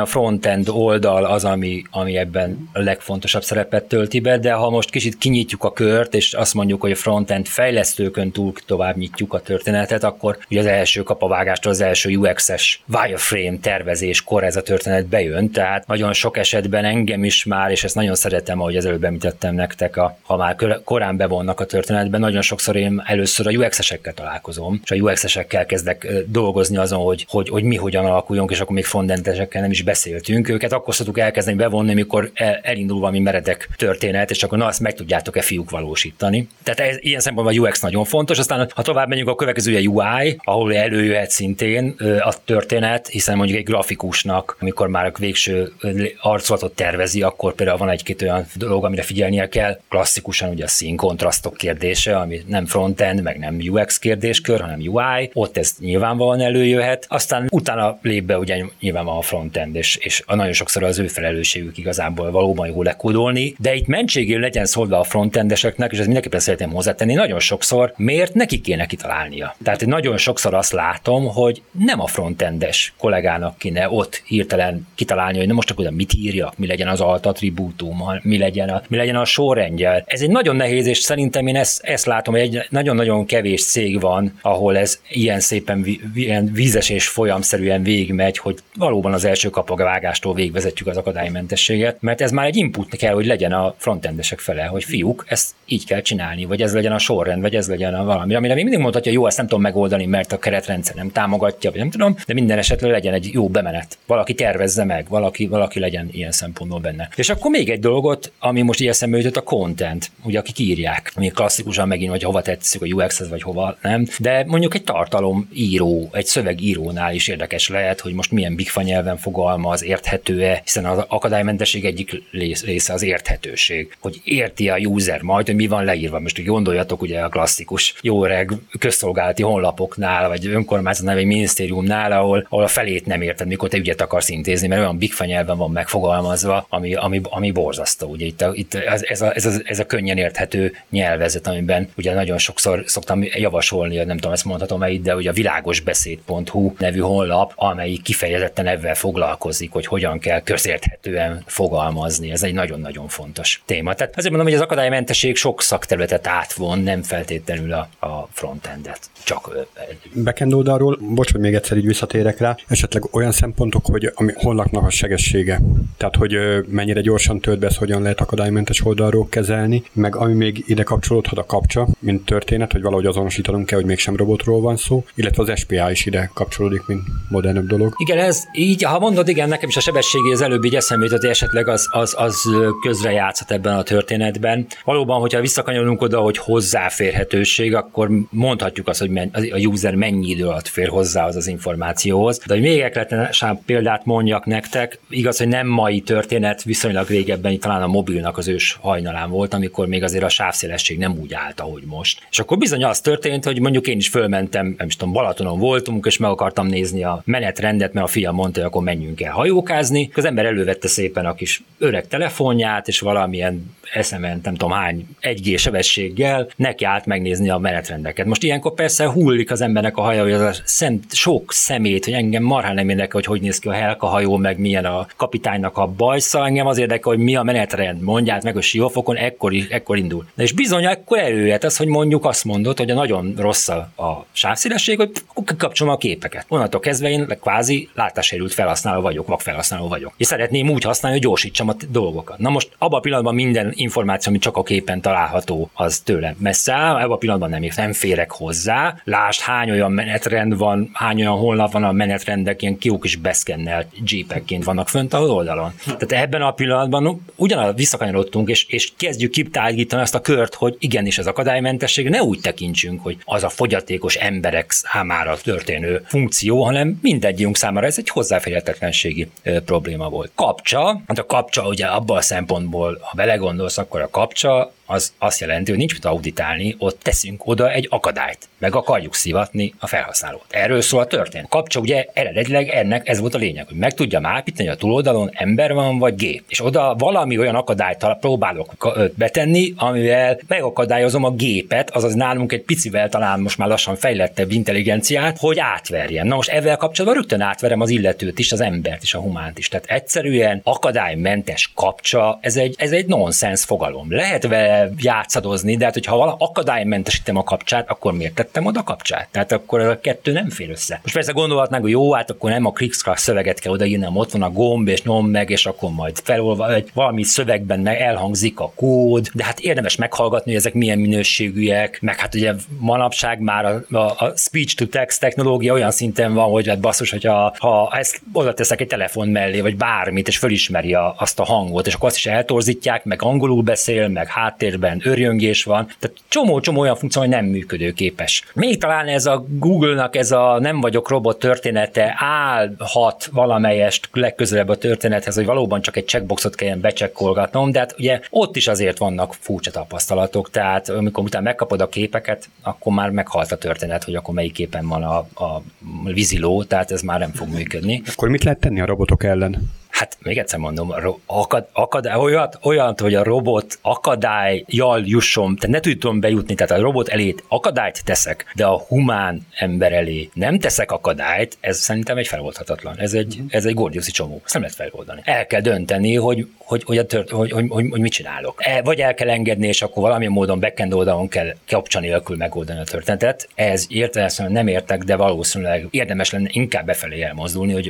a frontend oldal az, ami ebben a legfontosabb szerepet tölti be, de ha most kicsit kinyitjuk a kört, és azt mondjuk, hogy a frontend fejlesztőkön túl tovább nyitjuk a történetet, akkor ugye az első kapavágástól az első UX-es wireframe tervezéskor ez a történet bejön, tehát nagyon sok esetben engem is már, és ezt nagyon szeretem, ahogy az előbb említettem nektek, ha már korán bevonnak a történetben, nagyon sokszor én először a UX-esekkel találkozom, és a UX-esekkel kezdek dolgozni azon, hogy mi hogyan alakuljunk, és akkor még frontendesekkel nem is beszéltünk, őket akkor szoktuk elkezdeni bevonni, amikor elindul valami meredek történet, és akkor na, azt meg tudjátok tudtok-e fiúk valósítani. Tehát ilyen szempontból a UX nagyon fontos, aztán ha tovább menjünk, a következő a UI, ahol előjöhet szintén a történet, hiszen mondjuk egy grafikusnak, amikor már a végső arculatot tervezi, akkor például van egy-két olyan dolog, amire figyelnie kell. Klasszikusan ugye a színkontrasztok kérdése, ami nem frontend, meg nem UX kérdéskör, hanem UI, ott ez nyilvánvalóan előjöhet. Aztán utána lép be ugye nyilván van a frontend, és nagyon sokszor az ő felelősségük igazából valóban jól lekódolni, de itt mentségül legyen szólva a frontendeseknek, és ezt mindenképpen szeretném hozzátenni, nagyon sokszor miért neki kéne kitalálnia. Tehát nagyon sokszor azt látom, hogy nem a frontendes kollégának kéne ott hirtelen kitalálni, hogy na most akkor mit írjak, mi legyen az alt attribútum, mi legyen a sorrendje. Ez egy nagyon nehéz, és szerintem én ezt látom, hogy egy nagyon-nagyon kevés cég van, ahol ez ilyen szépen ilyen vízes és folyamszerűen végigmegy, hogy valóban az első kapogvágástól végigvezetjük az akadálymentességet, mert ez már egy input kell, hogy legyen a frontendesek fele, hogy fiúk, ezt így kell csinálni, vagy ez legyen a sorrend, vagy ez legyen a valami, amire még mindig mondhatja, jó, ezt nem tudom megoldani, mert a keretrendszer nem támogatja, vagy nem tudom, de minden esetre legyen egy jó bemenet. Valaki tervezze meg, valaki legyen ilyen szempontból benne. És akkor még egy dolgot, ami most így eszembe jutott, a content, ugye akik írják, ami klasszikusan megint, hogy hova tetszik a UX-hez, vagy hova nem, de mondjuk egy tartalomíró, egy szövegírónál is érdekes lehet, hogy most milyen bigfa nyelven fogalmaz, érthető-e, hiszen az akadálymentesség egyik része az érthetőség, hogy érti a user majd, hogy mi van leírva. Most gondoljatok ugye a klasszikus jó öreg közszolgálati honlapoknál, vagy önkormányzatnál, vagy minisztériumnál, ahol a felét nem érted, mikor te ügyet akarsz intézni, mert olyan bigfa nyelven van megfogalmazva, ami borzasztó. Ugye itt ez a könnyen érthető nyelvezet, amiben ugye nagyon sokszor szoktam javasolni, nem tudom, ezt mondhatom-e itt, de ugye a világosbeszéd.hu nevű honlap, amelyik kifejezetten ebben foglalkozik, hogy hogyan kell közérthetően fogalmazni. Ez egy nagyon-nagyon fontos téma. Tehát azért mondom, hogy az akadálymentesség sok szakterületet átvon, nem feltétlenül a frontendet, csak backend oldalról, bocs, hogy még egyszer így visszatérek rá, esetleg olyan szempontok, hogy ami honlapnak a segessége. Tehát, hogy mennyire gyorsan tölt be, hogyan lehet akadálymentes oldalról kezelni, meg ami még ide kapcsolódhat, a kapcsa, mint történet, hogy valahogy azonosítanunk kell, hogy mégsem robotról van szó, illetve az SPA is ide kapcsolódik, mint modernebb dolog. Igen, ez így, ha mondod, igen, nekem is a sebességé az előbb így eszembe jutott, esetleg az közrejátszhat ebben a történetben. Valóban, hogyha visszakanyarulunk oda, hogy hozzáférhetőség, akkor mondhatjuk azt, hogy a user mennyi idő alatt fér hozzá az információhoz. De hogy még egyetlen példát mondjak nektek, igaz, hogy nem mai történet, viszonylag régebben talán a mobilnak az ős hajnalán volt, amikor még azért a sávszélesség nem úgy állt, ahogy most. És akkor bizony az történt, hogy mondjuk én is fölmentem, nem is tudom, Balatonon voltunk, és meg akartam nézni a menetrendet, mert a fiam mondta, hogy akkor menjünk el hajókázni. Az ember elővette szépen a kis öreg telefonját, és valamilyen eszemen, nem tudom hány 1G sebességgel neki állt megnézni a menetrendeket. Most ilyenkor persze hullik az embernek a haja, hogy az a sok szemét, hogy engem marha nem érdekel, hogy néz ki a helkahajó, meg milyen a kapitánynak a bajsza, engem az érdekel, hogy mi a menetrend, mondját meg a siófokon, ekkor indul. De és bizony, ekkor előjött az, hogy mondjuk azt mondod, hogy a nagyon rossz a sávszélesség, hogy kapcsolom a képeket. Onnantól kezdve én kvázi látássérült felhasználó vagyok, vakfelhasználó vagyok. És szeretném úgy használni, hogy gyorsítsam a dolgokat. Na most abban a pillanatban minden információ, ami csak a képen található, az tőlem messze áll, ebben a pillanatban nem férek hozzá. Lásd, hány olyan menetrend van, hány olyan honlap van, a menetrendek ilyen kiók is beszkennelt JPEG-ként vannak fönt az oldalon. Tehát ebben a pillanatban ugyanaz visszakanyarodtunk, és kezdjük kitágítani azt a kört, hogy igenis az akadálymentesség ne úgy tekintsünk, hogy az a fogyatékos emberek számára történő funkció, hanem mindegyünk számára ez egy hozzáférhetetlenségi probléma volt. Kapcsa, hát a kapcsa ugye abban a szempontból, ha belegondolsz, akkor a kapcsa az azt jelenti, hogy nincs mit auditálni, ott teszünk oda egy akadályt, meg akarjuk szivatni a felhasználót. Erről szól a történet. Kapcsa ugye eredetileg ennek ez volt a lényeg, hogy meg tudjam állapítani, hogy a túloldalon ember van vagy gép. És oda valami olyan akadályt próbálok betenni, amivel megakadályozom a gépet, azaz nálunk egy picivel talán most már lassan fejlettebb intelligenciát, hogy átverjen. Na most ezzel kapcsolatban rögtön átverem az illetőt is, az embert is, a humánt is. Tehát egyszerűen akadálymentes kapcsa, ez egy nonsens fogalom. Lehet vele játszadozni, de hát, hogyha akadálymentesítem a kapcsát, akkor miért tettem oda a kapcsát? Tehát akkor a kettő nem fér össze. Most persze gondolhatnánk, hogy jó, hát akkor nem a krikszkrak szöveget kell odaírnom, ott van a gomb, és nyom meg, és akkor majd felolva, vagy valami szövegben elhangzik a kód, de hát érdemes meghallgatni, hogy ezek milyen minőségűek, meg hát ugye manapság már a speech-to-text technológia olyan szinten van, hogy hát basszus, hogyha ezt oda teszek egy telefon mellé, vagy bármit, és fölismeri azt a hangot, és akkor azt is eltorzítják, meg angolul beszél, meg háttér háttérben örjöngés van, tehát csomó olyan funkció, hogy nem működőképes. Még talán ez a Google-nak ez a nem vagyok robot története állhat valamelyest legközelebb a történethez, hogy valóban csak egy checkboxot kelljen becsekkolgatnom, de hát ugye ott is azért vannak furcsa tapasztalatok, tehát amikor utána megkapod a képeket, akkor már meghalt a történet, hogy akkor melyik képen van a víziló, tehát ez már nem fog működni. Akkor mit lehet tenni a robotok ellen? Hát még egyszer mondom, olyat, hogy a robot akadályjal jusson, tehát ne tudom bejutni, tehát a robot elé akadályt teszek, de a humán ember elé nem teszek akadályt, ez szerintem egy feloldhatatlan. Ez egy gordiuszi csomó, ezt nem lehet feloldani. El kell dönteni, hogy mit csinálok. Vagy el kell engedni, és akkor valamilyen módon backend oldalon kell kapcsa nélkül megoldani a történetet. Ez értelemszerűen nem értek, de valószínűleg érdemes lenne inkább befelé elmozdulni,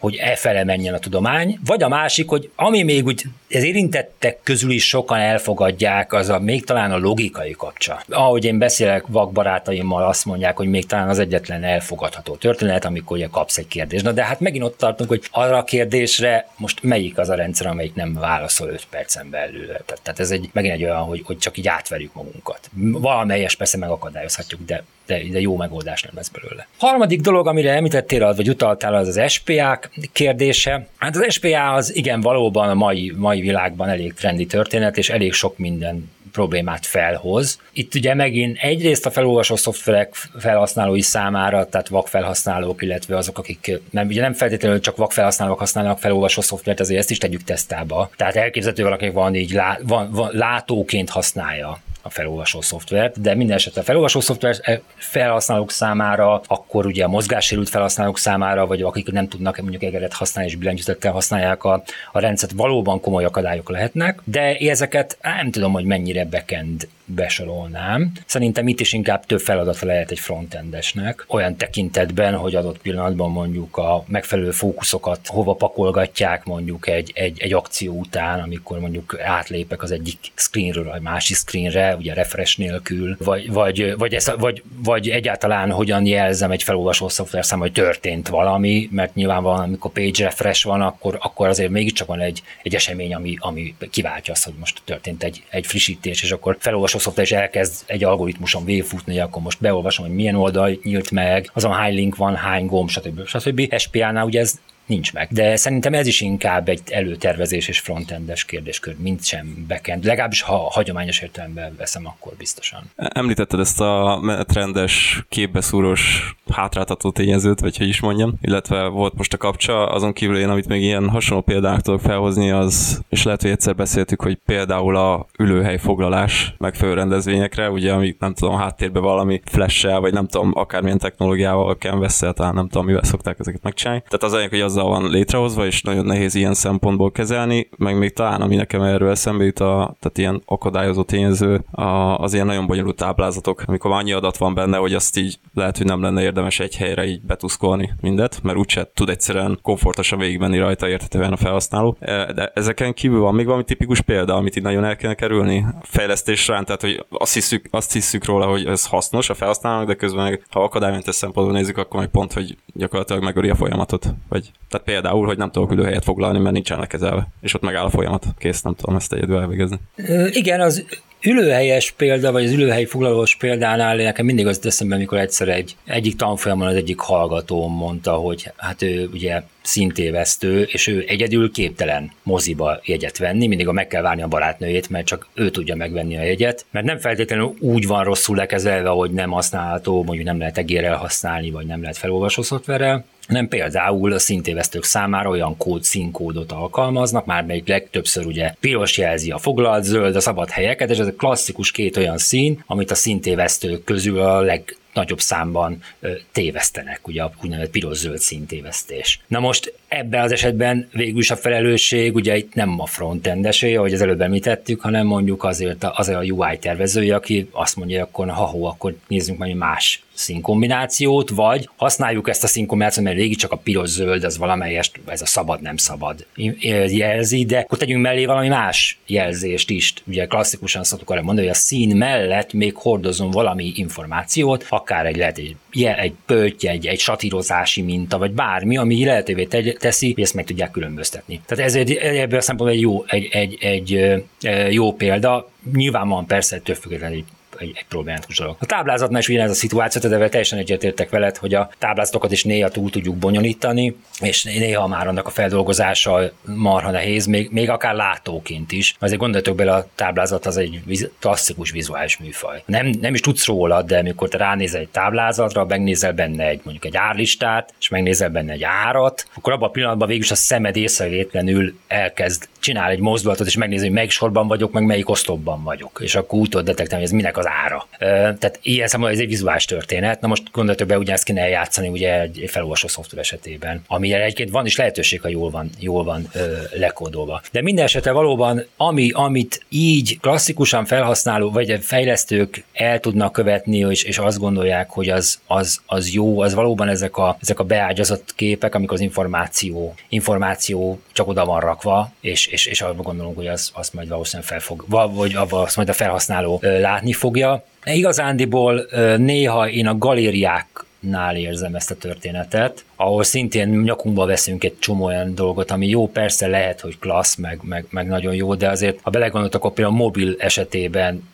hogy e fele menjen a tudomány, vagy a másik, hogy ami még úgy az érintettek közül is sokan elfogadják, az a még talán a logikai kapcsa. Ahogy én beszélek vakbarátaimmal, azt mondják, hogy még talán az egyetlen elfogadható történet, amikor ugye kapsz egy kérdést. Na de hát megint ott tartunk, hogy arra a kérdésre most melyik az a rendszer, amelyik nem válaszol 5 percen belül. Tehát ez megint egy olyan, hogy csak így átverjük magunkat. Valamelyes persze megakadályozhatjuk, de jó megoldás nem lesz belőle. Harmadik dolog, amire említettél, vagy utaltál, az az SPA-k kérdése. Hát az SPA az igen valóban a mai világban elég trendi történet, és elég sok minden problémát felhoz. Itt ugye megint egyrészt a felolvasó szoftverek felhasználói számára, tehát vakfelhasználók, illetve azok, akik nem feltétlenül csak vakfelhasználók használnak felolvasó szoftvert, azért ezt is tegyük tesztába. Tehát elképzelhető valaki van így látóként használja a felolvasó szoftvert, de minden esetre a felolvasó szoftver felhasználók számára, akkor ugye a mozgássérült felhasználók számára, vagy akik nem tudnak mondjuk egeret használni és billentyűzettel használják a rendszert, valóban komoly akadályok lehetnek, de ezeket nem tudom, hogy mennyire backend besorolnám. Szerintem itt is inkább több feladata lehet egy frontendesnek, olyan tekintetben, hogy adott pillanatban mondjuk a megfelelő fókuszokat hova pakolgatják mondjuk egy akció után, amikor mondjuk átlépek az egyik screenről a másik screenre, ugye refresh nélkül, vagy egyáltalán hogyan jelzem egy felolvasó szoftver számára, hogy történt valami, mert nyilvánvalóan amikor page refresh van, akkor azért mégiscsak van egy esemény, ami kiváltja azt, hogy most történt egy frissítés, és akkor felolvasó szoftver is elkezd egy algoritmuson végigfutni, akkor most beolvasom, hogy milyen oldal nyílt meg, azon hány link van, hány gomb, stb. SPA-nál ugye ez nincs meg. De szerintem ez is inkább egy előtervezés és frontendes kérdéskör, mint sem backend. Legalábbis ha hagyományos értelemben veszem, akkor biztosan. Említetted ezt a menetrendes, képbeszúrós, hátráltató tényezőt, vagy hogy is mondjam, illetve volt most a kapcsa, azon kívül én, amit még ilyen hasonló példák tudok felhozni, az, és lehet, hogy egyszer beszéltük, hogy például a ülőhely foglalás megfelelő rendezvényekre, ugye, amik nem tudom, háttérbe valami flash-sel, vagy nem tudom, akármilyen technológiával, canvasszel, talán nem tudom, mivel szokták ezeket megcsinálni. Tehát az, hogy azzal van létrehozva, és nagyon nehéz ilyen szempontból kezelni, meg még talán, ami nekem erről eszembe jut, tehát ilyen akadályozó tényező, az ilyen nagyon bonyolult táblázatok, amikor annyi adat van benne, hogy azt így lehet, hogy nem lenne érdemes egy helyre így betuszkolni mindet, mert úgyse tud egyszerűen komfortosan végigmenni rajta érthetően a felhasználó. De ezeken kívül van még valami tipikus példa, amit itt nagyon el kell kerülni fejlesztésre, tehát hogy azt hiszük róla, hogy ez hasznos a felhasználónak, de közben ha akadálymentes szempontból nézzük, akkor meg pont, hogy gyakorlatilag megöli a folyamatot, vagy tehát például, hogy nem tudok ülőhelyet foglalni, mert nincsen lekezelve, és ott megáll a folyamat. Kész, nem tudom ezt egyedül elvégezni. Igen, az ülőhelyes példa, vagy az ülőhelyi foglalós példánál nekem mindig az eszembe, amikor egyszer egyik tanfolyamon az egyik hallgató mondta, hogy hát ő ugye szintévesztő, és ő egyedül képtelen moziba jegyet venni, mindig meg kell várni a barátnőjét, mert csak ő tudja megvenni a jegyet, mert nem feltétlenül úgy van rosszul lekezelve, hogy nem használható, mondjuk nem lehet egérrel használni, vagy nem lehet felolvasó szoftverrel, hanem például a szintévesztők számára olyan színkódot alkalmaznak, már melyik legtöbbször ugye piros jelzi a foglalt, zöld a szabad helyeket, és ez a klasszikus két olyan szín, amit a szintévesztők közül a legnagyobb számban tévesztenek, ugye a úgynevezett piros-zöld színtévesztés. Na most ebben az esetben végül is a felelősség, ugye itt nem a frontendesé, ahogy az előbb említettük, hanem mondjuk azért a UI tervezője, aki azt mondja, akkor akkor nézzünk majd más színkombinációt, vagy használjuk ezt a színkombinációt, mert végig csak a piros-zöld, az valamelyest, ez a szabad-nem szabad jelzi, de akkor tegyünk mellé valami más jelzést is. Ugye klasszikusan szoktuk arra mondani, hogy a szín mellett még hordozom valami információt, akár egy lehet egy pötty, egy satírozási minta, vagy bármi, ami lehetővé teszi, hogy ezt meg tudják különböztetni. Tehát ez ebből a szempontból egy jó példa. Nyilván van persze ettől függetlenül egy problématikus dolog. A táblázatnál is ugyanez a szituáció, de teljesen egyetértek veled, hogy a táblázatokat is néha túl tudjuk bonyolítani, és néha már annak a feldolgozása marha nehéz, még akár látóként is. Azért gondoljatok bele, a táblázat az egy klasszikus vizuális műfaj. Nem is tudsz róla, de amikor te ránézel egy táblázatra, megnézel benne mondjuk egy árlistát, és megnézel benne egy árat, akkor abban a pillanatban végülis a szemed észrevétlenül elkezd csinálni egy mozdulatot, és megnézni, hogy melyik sorban vagyok, meg melyik oszlopban vagyok. És akkor úgy tudod detektálni, hogy ez minek az ára. Tehát ilyen számomra ez egy vizuális történet. Na most gondoljatok be, ugyanezt kéne eljátszani ugye egy felolvasó szoftver esetében, amire egyébként van is lehetőség, ha jól van lekódolva. De minden esetre valóban, amit így klasszikusan felhasználó, vagy fejlesztők el tudnak követni, és azt gondolják, hogy az jó, az valóban ezek a beágyazott képek, amik az információ csak oda van rakva, és abban gondolunk, hogy az majd valószínűleg felfog, vagy azt majd a felhasználó látni fogja. Igazándiból néha én a galériáknál érzem ezt a történetet, ahol szintén nyakunkba veszünk egy csomó olyan dolgot, ami jó, persze lehet, hogy klassz, meg nagyon jó, de azért, ha belegondoltak, akkor például a mobil esetében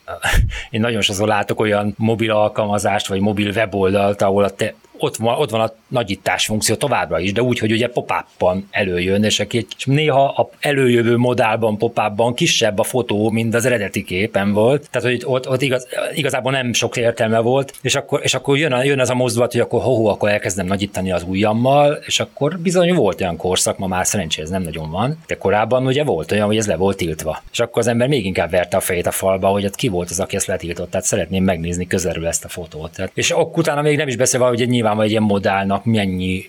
én nagyon sokszor látok olyan mobil alkalmazást, vagy mobil weboldalt, ahol ott van a nagyítás funkció továbbra is, de úgy, hogy ugye pop-up-ban előjön, és néha a előjövő modálban, pop-up-ban kisebb a fotó, mint az eredeti képen volt, tehát hogy ott igazából nem sok értelme volt, és akkor jön az a mozdulat, hogy akkor akkor elkezdem nagyítani az ujjammal, és akkor bizony volt olyan korszak, ma már szerencsére ez nem nagyon van, de korábban ugye volt olyan, hogy ez le volt tiltva. És akkor az ember még inkább verte a fejét a falba, hogy ki volt az, aki ezt letiltott, tehát szeretném megnézni közelről ezt a fotót. Tehát, és akkor utána még nem is beszélve, hogy nyilván egy ilyen modálnak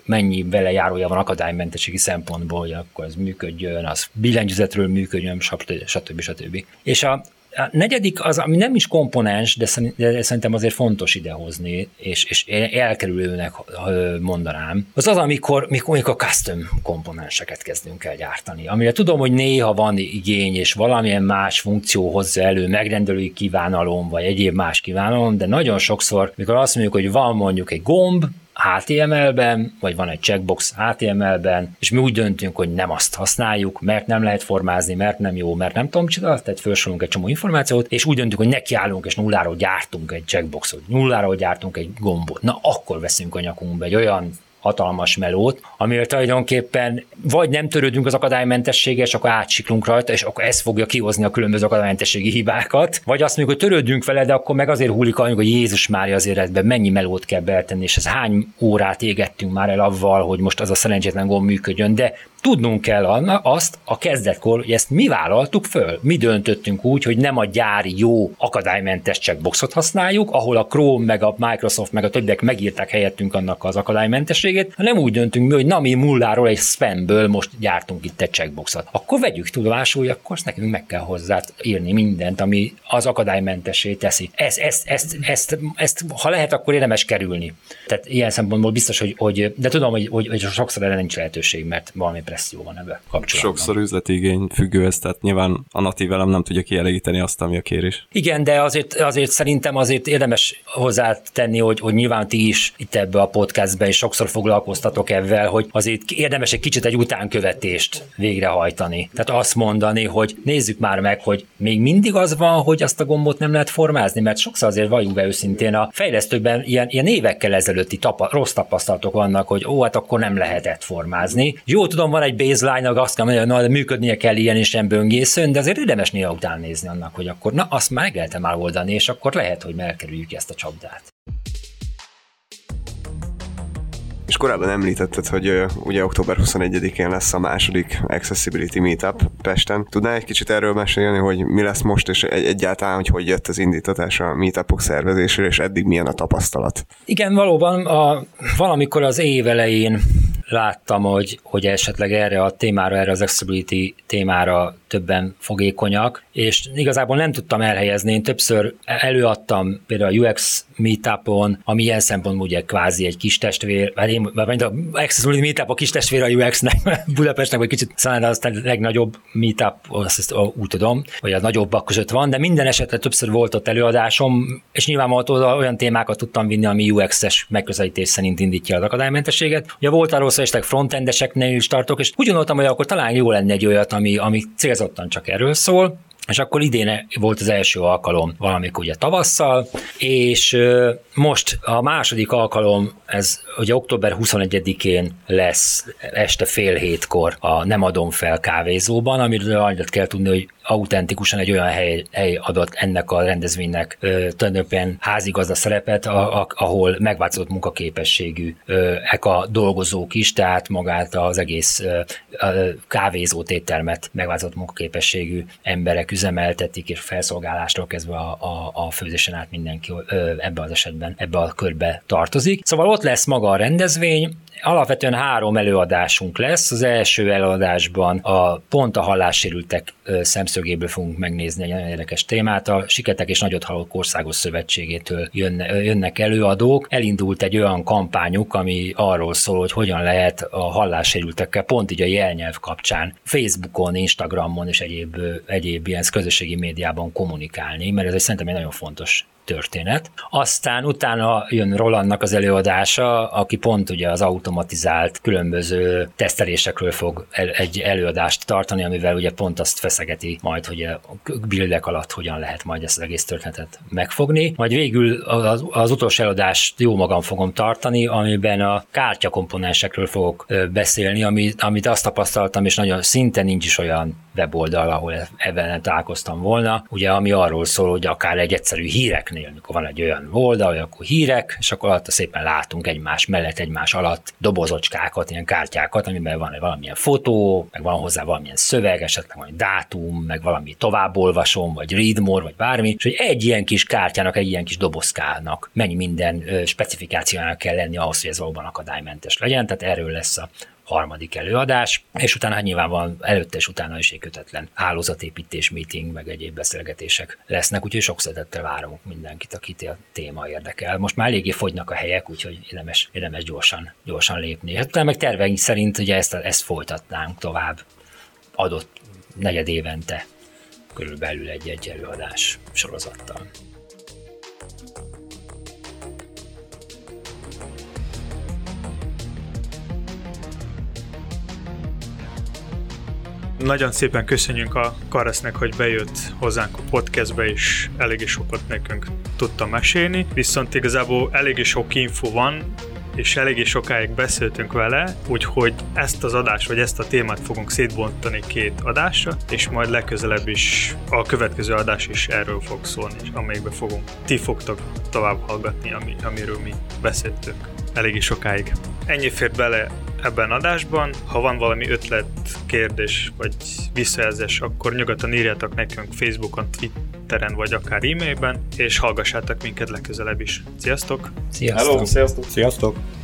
mennyi velejárója van akadálymentességi szempontból, hogy akkor ez működjön, az billentyűzetről működjön, stb. És a negyedik az, ami nem is komponens, de szerintem azért fontos idehozni, és elkerülőnek mondanám, az, amikor custom komponenseket kezdünk el gyártani. Amire tudom, hogy néha van igény, és valamilyen más funkció hozza elő, megrendelői kívánalom, vagy egyéb más kívánalom, de nagyon sokszor, mikor azt mondjuk, hogy van mondjuk egy gomb, HTML-ben, vagy van egy checkbox HTML-ben, és mi úgy döntünk, hogy nem azt használjuk, mert nem lehet formázni, mert nem jó, mert nem tudom csinálni, tehát felsorolunk egy csomó információt, és úgy döntünk, hogy nekiállunk, és nulláról gyártunk egy checkboxot, nulláról gyártunk egy gombot. Na, akkor veszünk a nyakunkba egy olyan hatalmas melót, amivel tulajdonképpen vagy nem törődünk az akadálymentességgel, és akkor átsiklunk rajta, és akkor ez fogja kihozni a különböző akadálymentességi hibákat, vagy azt mondjuk, hogy törődünk vele, de akkor meg azért hullik annyira, hogy Jézus Mária, azért ebben mennyi melót kell beletenni, és ez hány órát égettünk már el avval, hogy most az a szerencsétlen gomb működjön, de tudnunk kell azt a kezdetkor, hogy ezt mi vállaltuk föl. Mi döntöttünk úgy, hogy nem a gyári jó akadálymentes checkboxot használjuk, ahol a Chrome, meg a Microsoft, meg a többiek megírták helyettünk annak az akadálymentességét, hanem úgy döntünk mi, hogy na, mi nulláról egy spamből most gyártunk itt egy checkboxot. Akkor vegyük tudomásul, hogy akkor nekünk meg kell hozzá írni mindent, ami az akadálymentessé teszi. Ezt ha lehet, akkor érdemes kerülni. Tehát ilyen szempontból biztos, hogy de tudom, hogy sokszor erre nincs lehetőség, mert valami presszió van ebben kapcsolatban. Sokszor üzleti igény függő ez, tehát nyilván a natív elem nem tudja kielégíteni azt, ami a kérés. Igen, de azért szerintem azért érdemes hozzátenni, hogy nyilván ti is itt ebbe a podcastben is sokszor foglalkoztatok ezzel, hogy azért érdemes egy kicsit egy utánkövetést végrehajtani. Tehát azt mondani, hogy nézzük már meg, hogy még mindig az van, hogy azt a gombot nem lehet formázni, mert sokszor azért, valljuk be őszintén, a fejlesztőkben ilyen évekkel ezelőtti rossz tapasztalatok vannak, hogy hát akkor nem lehetett formázni. Jó, tudom, van egy baseline, azt kell mondani, hogy működnie kell ilyen és ilyen böngészőn, de azért érdemes néha után nézni annak, hogy akkor na, azt meg lehetem már oldani, és akkor lehet, hogy elkerüljük ezt a csapdát. És korábban említetted, hogy ugye október 21-én lesz a második Accessibility Meetup Pesten. Tudnál egy kicsit erről mesélni, hogy mi lesz most, és egyáltalán, hogy jött az indítatás a meetupok szervezésére, és eddig milyen a tapasztalat? Igen, valóban valamikor az év elején láttam, hogy esetleg erre a témára, erre az accessibility témára többen fogékonyak, és igazából nem tudtam elhelyezni, én többször előadtam például a UX meetupon, ami ilyen szempontból ugye kvázi egy kis testvér, mert a Accessibility Meetup a kis testvér a UX-nek, Budapestnek, vagy kicsit számára aztán a legnagyobb meetup, azt úgy tudom, vagy a nagyobbak között van, de minden esetre többször volt ott előadásom, és nyilvánvalóan olyan témákat tudtam vinni, ami UX-es megközelítés szerint indítja az akadálymentességet. Ugye volt arról szó, hogy frontendeseknél is tartok, és úgy gondoltam, hogy akkor talán jó lenne egy olyat, ami célzottan csak erről szól, és akkor idén volt az első alkalom valamikor ugye tavasszal, és most a második alkalom, ez ugye október 21-én lesz este 18:30-kor a Nem adom fel kávézóban, amiről annyit kell tudni, hogy autentikusan egy olyan hely adott ennek a rendezvénynek tulajdonképpen házigazda szerepet, ahol megváltozott munkaképességű a dolgozók is, tehát magát az egész kávézót, éttermet megváltozott munkaképességű emberek üzemeltetik, és felszolgálástól kezdve a főzésen át mindenki ebbe az esetben, ebbe a körbe tartozik. Szóval ott lesz maga a rendezvény, alapvetően 3 előadásunk lesz. Az első előadásban pont a hallássérültek szemszögéből fogunk megnézni egy nagyon érdekes témát. A Siketek és Nagyothalló Országos Szövetségétől jönnek előadók. Elindult egy olyan kampányuk, ami arról szól, hogy hogyan lehet a hallássérültekkel pont így a jelnyelv kapcsán Facebookon, Instagramon és egyéb ilyen közösségi médiában kommunikálni, mert ez szerintem egy nagyon fontos történet. Aztán utána jön Rolandnak az előadása, aki pont ugye az automatizált különböző tesztelésekről fog egy előadást tartani, amivel ugye pont azt feszegeti majd, hogy a bildek alatt hogyan lehet majd ezt az egész történetet megfogni. Majd végül az utolsó előadást jó magam fogom tartani, amiben a kártyakomponensekről fogok beszélni, amit azt tapasztaltam, és nagyon szinte nincs is olyan weboldal, ahol ebben nem találkoztam volna, ugye ami arról szól, hogy akár egy egyszerű híreknél, mikor van egy olyan oldal, akkor hírek, és akkor alatta szépen látunk egymás mellett, egymás alatt dobozocskákat, ilyen kártyákat, amiben van valamilyen fotó, meg van hozzá valamilyen szöveg, esetleg van egy dátum, meg valami továbbolvasom, vagy read more, vagy bármi, és hogy egy ilyen kis kártyának, egy ilyen kis dobozkának mennyi minden specifikációjának kell lenni ahhoz, hogy ez valóban akadálymentes legyen, tehát erről lesz a harmadik előadás, és utána hát nyilván van előtte és utána is egy kötetlen hálózatépítés, meeting, meg egyéb beszélgetések lesznek, úgyhogy sok szeretettel várunk mindenkit, akit a téma érdekel. Most már eléggé fogynak a helyek, úgyhogy érdemes gyorsan lépni. Hát utána meg terveink szerint ugye ezt folytatnánk tovább adott negyed évente körülbelül egy előadás sorozattal. Nagyon szépen köszönjük a Karesznek, hogy bejött hozzánk a podcastbe, és eléggé sokat nekünk tudta mesélni, viszont igazából eléggé sok info van, és eléggé sokáig beszéltünk vele, úgyhogy ezt az adást, vagy ezt a témát fogunk szétbontani 2 adásra, és majd legközelebb is a következő adás is erről fog szólni, és amelyikbe ti fogtok tovább hallgatni, amiről mi beszéltünk eléggé sokáig. Ennyi fért bele ebben adásban. Ha van valami ötlet, kérdés vagy visszajelzés, akkor nyugodtan írjátok nekünk Facebookon, Twitteren vagy akár e-mailben, és hallgassátok minket legközelebb is. Sziasztok! Sziasztok! Hello, sziasztok! Sziasztok!